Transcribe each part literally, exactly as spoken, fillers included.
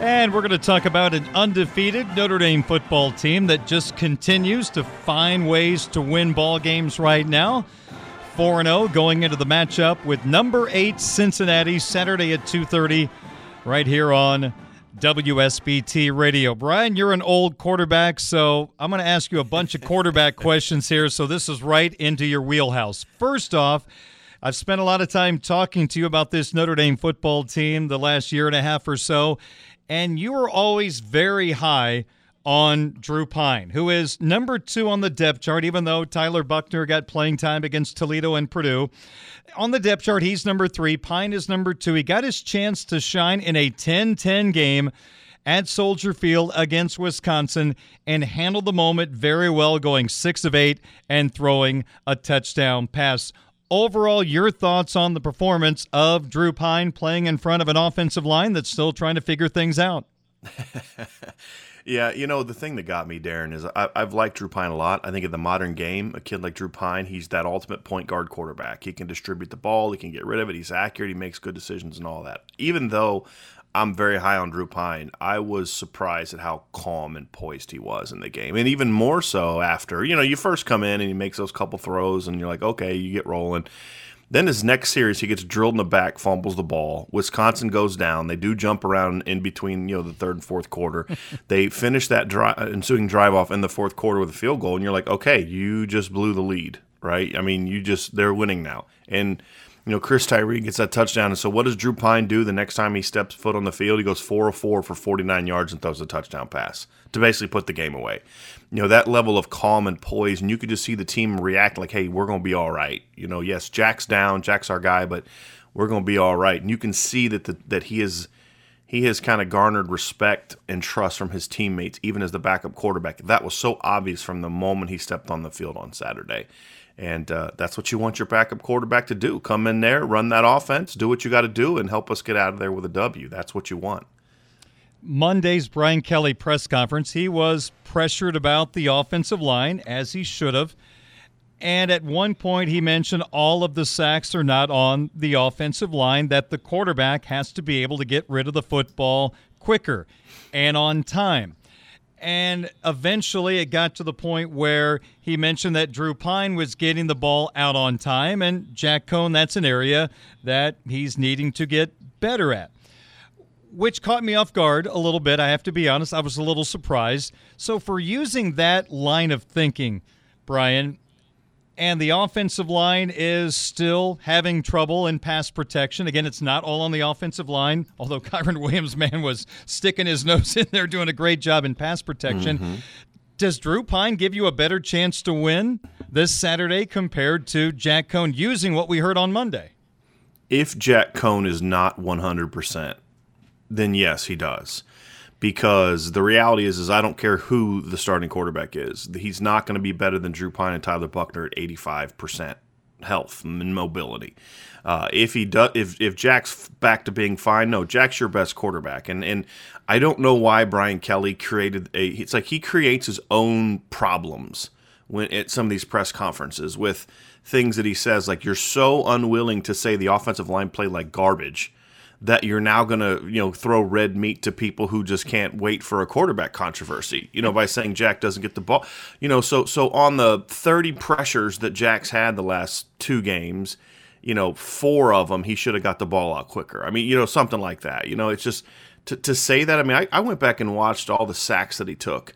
And we're going to talk about an undefeated Notre Dame football team that just continues to find ways to win ball games right now. four and oh going into the matchup with number eight Cincinnati Saturday at two thirty right here on W S B T Radio. Brian, you're an old quarterback, so I'm going to ask you a bunch of quarterback questions here, so this is right into your wheelhouse. First off, I've spent a lot of time talking to you about this Notre Dame football team the last year and a half or so, and you were always very high on Drew Pine, who is number two on the depth chart, even though Tyler Buckner got playing time against Toledo and Purdue. On the depth chart, he's number three. Pine is number two. He got his chance to shine in a ten ten game at Soldier Field against Wisconsin and handled the moment very well, going six of eight and throwing a touchdown pass. Overall, your thoughts on the performance of Drew Pine playing in front of an offensive line that's still trying to figure things out? Yeah, you know, the thing that got me, Darren, is I, I've liked Drew Pine a lot. I think in the modern game, a kid like Drew Pine, he's that ultimate point guard quarterback. He can distribute the ball. He can get rid of it. He's accurate. He makes good decisions and all that. Even though I'm very high on Drew Pine, I was surprised at how calm and poised he was in the game. And even more so after, you know, you first come in and he makes those couple throws and you're like, okay, you get rolling. Then his next series, he gets drilled in the back, fumbles the ball. Wisconsin goes down. They do jump around in between, you know, the third and fourth quarter. They finish that dri- ensuing drive off in the fourth quarter with a field goal. And you're like, okay, you just blew the lead, right? I mean, you just, they're winning now. And, you know, Chris Tyree gets that touchdown. And so what does Drew Pine do the next time he steps foot on the field? He goes four of four for forty-nine yards and throws a touchdown pass to basically put the game away. You know, that level of calm and poise, and you could just see the team react like, hey, we're going to be all right. You know, yes, Jack's down, Jack's our guy, but we're going to be all right. And you can see that the, that he is he has kind of garnered respect and trust from his teammates, even as the backup quarterback. That was so obvious from the moment he stepped on the field on Saturday. And uh, that's what you want your backup quarterback to do. Come in there, run that offense, do what you got to do, and help us get out of there with a W. That's what you want. Monday's Brian Kelly press conference, he was pressured about the offensive line, as he should have. And at one point, he mentioned all of the sacks are not on the offensive line, that the quarterback has to be able to get rid of the football quicker and on time. And eventually it got to the point where he mentioned that Drew Pine was getting the ball out on time, and Jack Coan, that's an area that he's needing to get better at, which caught me off guard a little bit. I have to be honest. I was a little surprised. So for using that line of thinking, Brian, and the offensive line is still having trouble in pass protection. Again, it's not all on the offensive line, although Kyron Williams, man, was sticking his nose in there doing a great job in pass protection. Mm-hmm. Does Drew Pine give you a better chance to win this Saturday compared to Jack Coan using what we heard on Monday? If Jack Coan is not one hundred percent, then yes, he does. Because the reality is, is I don't care who the starting quarterback is. He's not going to be better than Drew Pine and Tyler Buckner at eighty-five percent. health and mobility. Uh, if he does, if if Jack's back to being fine, no, Jack's your best quarterback. And and I don't know why Brian Kelly created a. It's like he creates his own problems when at some of these press conferences with things that he says. Like, you're so unwilling to say the offensive line played like garbage that you're now going to, you know, throw red meat to people who just can't wait for a quarterback controversy, you know, by saying Jack doesn't get the ball. You know, so so on the thirty pressures that Jack's had the last two games, you know, four of them he should have got the ball out quicker. I mean, you know, something like that. You know, it's just to, to say that. I mean, I, I went back and watched all the sacks that he took.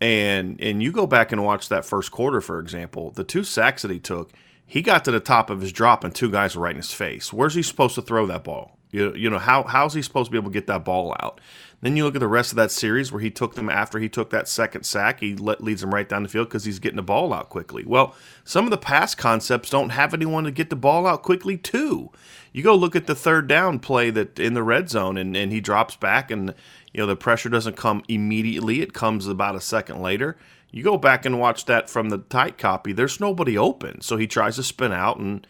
And and you go back and watch that first quarter, for example, the two sacks that he took, he got to the top of his drop and two guys were right in his face. Where's he supposed to throw that ball? You, you know, how how's he supposed to be able to get that ball out? Then you look at the rest of that series where he took them after he took that second sack. He let, leads them right down the field because he's getting the ball out quickly. Well, some of the pass concepts don't have anyone to get the ball out quickly too. You go look at the third down play that in the red zone, and, and he drops back, and you know the pressure doesn't come immediately. It comes about a second later. You go back and watch that from the tight copy. There's nobody open, so he tries to spin out and,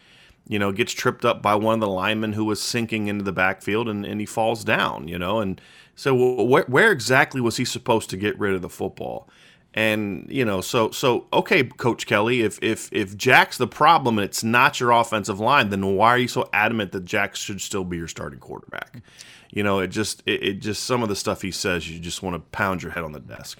you know, gets tripped up by one of the linemen who was sinking into the backfield, and, and he falls down, you know. And so where, where exactly was he supposed to get rid of the football? And, you know, so, so okay, Coach Kelly, if if if Jack's the problem and it's not your offensive line, then why are you so adamant that Jack should still be your starting quarterback? You know, it just it, it just some of the stuff he says, you just want to pound your head on the desk.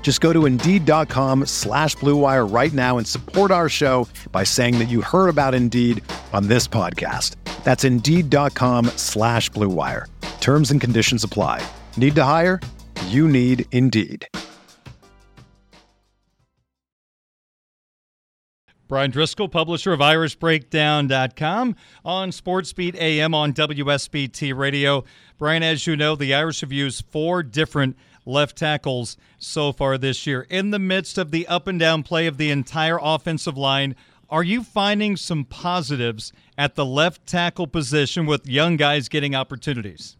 Just go to Indeed.com slash Blue Wire right now and support our show by saying that you heard about Indeed on this podcast. That's Indeed.com slash Blue Wire. Terms and conditions apply. Need to hire? You need Indeed. Brian Driscoll, publisher of Irish Breakdown dot com, on SportsBeat A M on W S B T Radio. Brian, as you know, the Irish have used four different left tackles so far this year. In the midst of the up and down play of the entire offensive line, are you finding some positives at the left tackle position with young guys getting opportunities?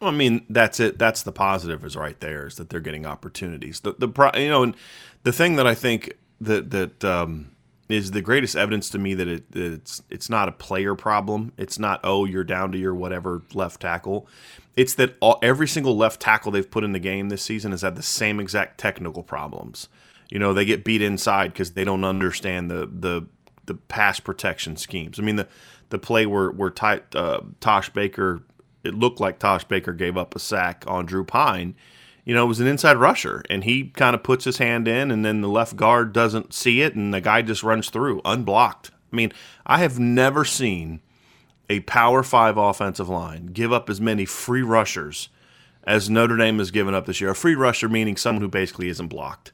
Well, I mean, that's it. That's the positive is right there, is that they're getting opportunities. The, the you know, and the thing that I think that that um, is the greatest evidence to me that it that it's it's not a player problem. It's not, oh, you're down to your whatever left tackle. It's that all, every single left tackle they've put in the game this season has had the same exact technical problems. You know, they get beat inside because they don't understand the the the pass protection schemes. I mean, the the play where where Ty, uh, Tosh Baker, it looked like Tosh Baker gave up a sack on Drew Pine. You know, it was an inside rusher, and he kind of puts his hand in, and then the left guard doesn't see it, and the guy just runs through unblocked. I mean, I have never seen a Power Five offensive line give up as many free rushers as Notre Dame has given up this year. A free rusher meaning someone who basically isn't blocked,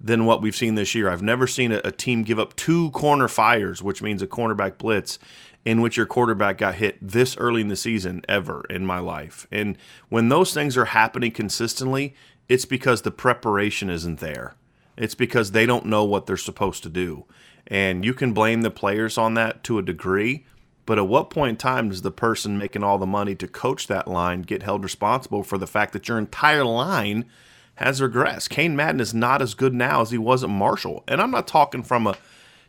than what we've seen this year. I've never seen a, a team give up two corner fires, which means a cornerback blitz, in which your quarterback got hit this early in the season ever in my life. And when those things are happening consistently, it's because the preparation isn't there. It's because they don't know what they're supposed to do. And you can blame the players on that to a degree, but at what point in time does the person making all the money to coach that line get held responsible for the fact that your entire line has regressed? Kane Madden is not as good now as he was at Marshall. And I'm not talking from a,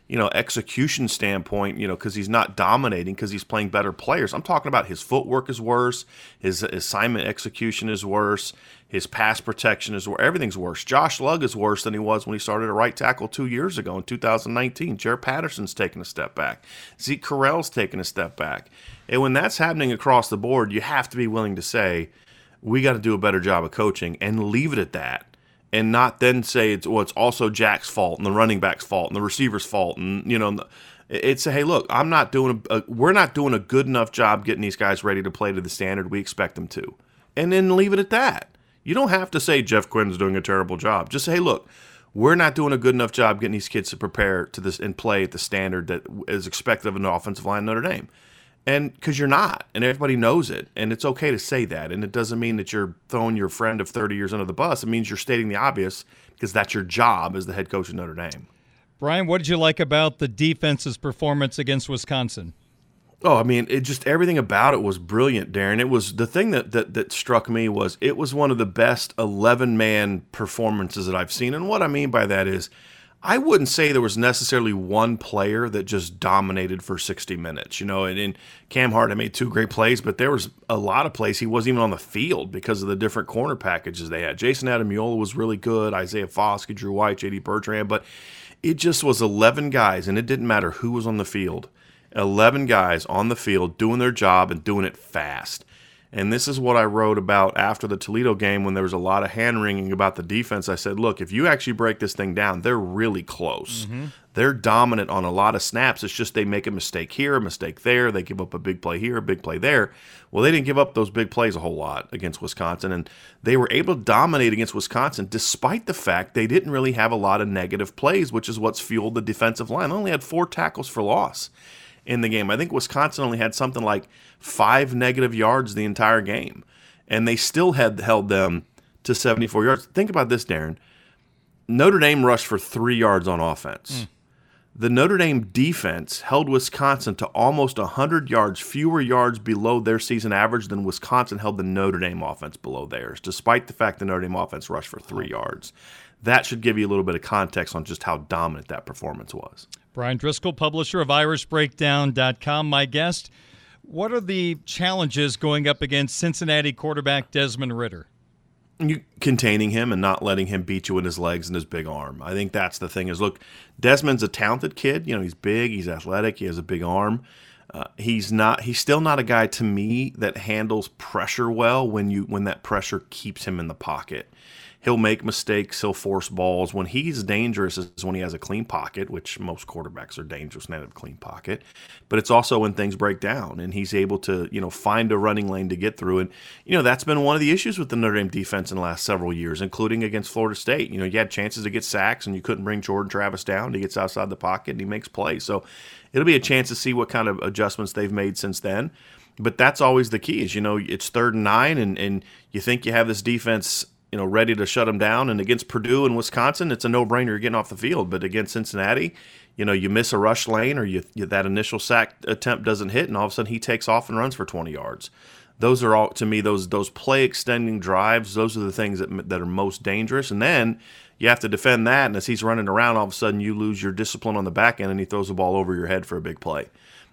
you know, execution standpoint, you know, because he's not dominating, because he's playing better players. I'm talking about his footwork is worse, his assignment execution is worse, his pass protection is worse, everything's worse. Josh Lugg is worse than he was when he started at right tackle two years ago in two thousand nineteen. Jared Patterson's taking a step back. Zeke Correll's taking a step back. And when that's happening across the board, you have to be willing to say, we got to do a better job of coaching and leave it at that, and not then say it's well, it's also Jack's fault and the running back's fault and the receiver's fault, and you know, it's hey, look, I'm not doing a, we're not doing a good enough job getting these guys ready to play to the standard we expect them to, and then leave it at that. You don't have to say Jeff Quinn's doing a terrible job. Just say, hey, look, we're not doing a good enough job getting these kids to prepare to this and play at the standard that is expected of an offensive line at Notre Dame. And because you're not, and everybody knows it, and it's okay to say that. And it doesn't mean that you're throwing your friend of thirty years under the bus. It means you're stating the obvious because that's your job as the head coach of Notre Dame. Brian, what did you like about the defense's performance against Wisconsin? Oh, I mean, it just everything about it was brilliant, Darren. It was the thing that that, that struck me was it was one of the best eleven-man performances that I've seen. And what I mean by that is I wouldn't say there was necessarily one player that just dominated for sixty minutes. You know, and, and Cam Hart had made two great plays, but there was a lot of plays he wasn't even on the field because of the different corner packages they had. Jason Adamiola was really good, Isaiah Foskey, Drew White, J D Bertrand, but it just was eleven guys, and it didn't matter who was on the field. eleven guys on the field doing their job and doing it fast. And this is what I wrote about after the Toledo game when there was a lot of hand-wringing about the defense. I said, look, if you actually break this thing down, they're really close. Mm-hmm. They're dominant on a lot of snaps. It's just they make a mistake here, a mistake there. They give up a big play here, a big play there. Well, they didn't give up those big plays a whole lot against Wisconsin, and they were able to dominate against Wisconsin despite the fact they didn't really have a lot of negative plays, which is what's fueled the defensive line. They only had four tackles for loss in the game. I think Wisconsin only had something like five negative yards the entire game, and they still had held them to seventy-four yards. Think about this, Darren. Notre Dame rushed for three yards on offense. Mm. The Notre Dame defense held Wisconsin to almost one hundred yards, fewer yards below their season average than Wisconsin held the Notre Dame offense below theirs, despite the fact the Notre Dame offense rushed for three yards. That should give you a little bit of context on just how dominant that performance was. Brian Driscoll, publisher of Irish Breakdown dot com, my guest. What are the challenges going up against Cincinnati quarterback Desmond Ridder? You containing him and not letting him beat you in his legs and his big arm. I think that's the thing is, look, Desmond's a talented kid. You know, he's big, he's athletic, he has a big arm. Uh, he's not. He's still not a guy to me that handles pressure well when you when that pressure keeps him in the pocket. He'll make mistakes. He'll force balls. When he's dangerous is when he has a clean pocket, which most quarterbacks are dangerous when they have a clean pocket. But it's also when things break down and he's able to, you know, find a running lane to get through. And, you know, that's been one of the issues with the Notre Dame defense in the last several years, including against Florida State. You know, you had chances to get sacks and you couldn't bring Jordan Travis down. He gets outside the pocket and he makes plays. So it'll be a chance to see what kind of adjustments they've made since then. But that's always the key is, you know, it's third and nine and, and you think you have this defense – you know, ready to shut them down. And against Purdue and Wisconsin, it's a no-brainer you're getting off the field. But against Cincinnati, you know, you miss a rush lane or you, you that initial sack attempt doesn't hit, and all of a sudden he takes off and runs for twenty yards. Those are all, to me, those those play-extending drives, those are the things that that are most dangerous. And then you have to defend that, and as he's running around, all of a sudden you lose your discipline on the back end and he throws the ball over your head for a big play.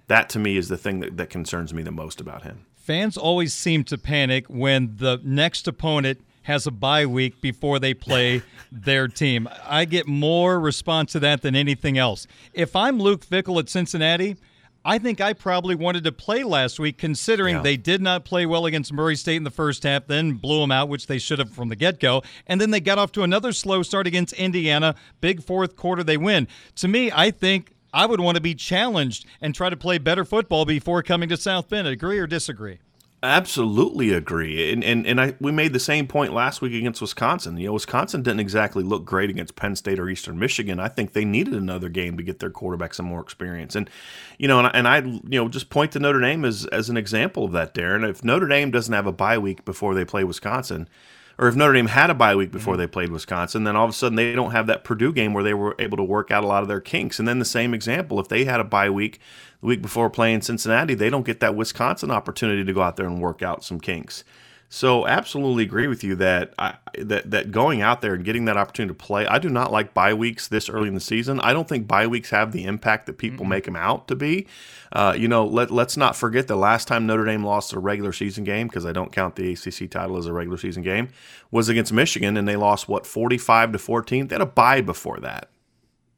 That, to me, is the thing that, that concerns me the most about him. Fans always seem to panic when the next opponent has a bye week before they play their team. I get more response to that than anything else. If I'm Luke Fickell at Cincinnati, I think I probably wanted to play last week considering yeah. they did not play well against Murray State in the first half, then blew them out, which they should have from the get-go, and then they got off to another slow start against Indiana. Big fourth quarter, they win. To me, I think I would want to be challenged and try to play better football before coming to South Bend. Agree or disagree? Absolutely agree, and and and I we made the same point last week against Wisconsin. You know, Wisconsin didn't exactly look great against Penn State or Eastern Michigan. I think they needed another game to get their quarterback some more experience. And you know, and I, and I you know just point to Notre Dame as as an example of that, Darren. If Notre Dame doesn't have a bye week before they play Wisconsin, or if Notre Dame had a bye week before mm-hmm. they played Wisconsin, then all of a sudden they don't have that Purdue game where they were able to work out a lot of their kinks. And then the same example, if they had a bye week the week before playing Cincinnati, they don't get that Wisconsin opportunity to go out there and work out some kinks. So absolutely agree with you that I, that that going out there and getting that opportunity to play, I do not like bye weeks this early in the season. I don't think bye weeks have the impact that people mm-hmm. make them out to be. Uh, you know, let, let's not forget the last time Notre Dame lost a regular season game, because I don't count the A C C title as a regular season game, was against Michigan, and they lost, what, forty-five to fourteen? They had a bye before that,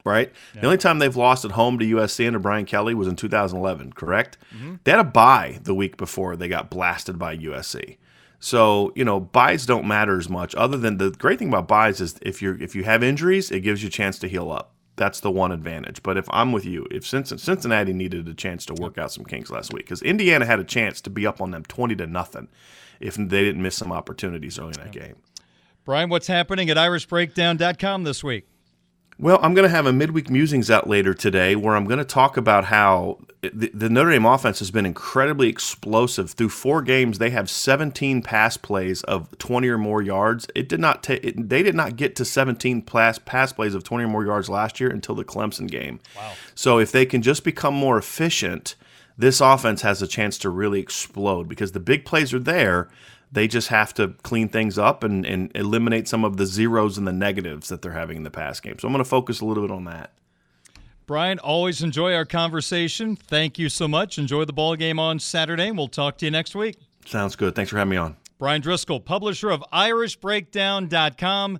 right? Yeah. The only time they've lost at home to U S C under Brian Kelly was in two thousand eleven, correct? Mm-hmm. They had a bye the week before they got blasted by U S C. So, you know, buys don't matter as much, other than the great thing about buys is if you're if you have injuries, it gives you a chance to heal up. That's the one advantage. But if I'm with you, if Cincinnati needed a chance to work out some kinks last week, because Indiana had a chance to be up on them twenty to nothing if they didn't miss some opportunities early in that game. Brian, what's happening at Irish Breakdown dot com this week? Well, I'm going to have a midweek musings out later today where I'm going to talk about how the, the Notre Dame offense has been incredibly explosive. Through four games, they have seventeen pass plays of twenty or more yards. It did not ta- it, They did not get to seventeen pass, pass plays of twenty or more yards last year until the Clemson game. Wow. So if they can just become more efficient, this offense has a chance to really explode because the big plays are there. They just have to clean things up and, and eliminate some of the zeros and the negatives that they're having in the pass game. So I'm going to focus a little bit on that. Brian, always enjoy our conversation. Thank you so much. Enjoy the ball game on Saturday, and we'll talk to you next week. Sounds good. Thanks for having me on. Brian Driscoll, publisher of Irish Breakdown dot com.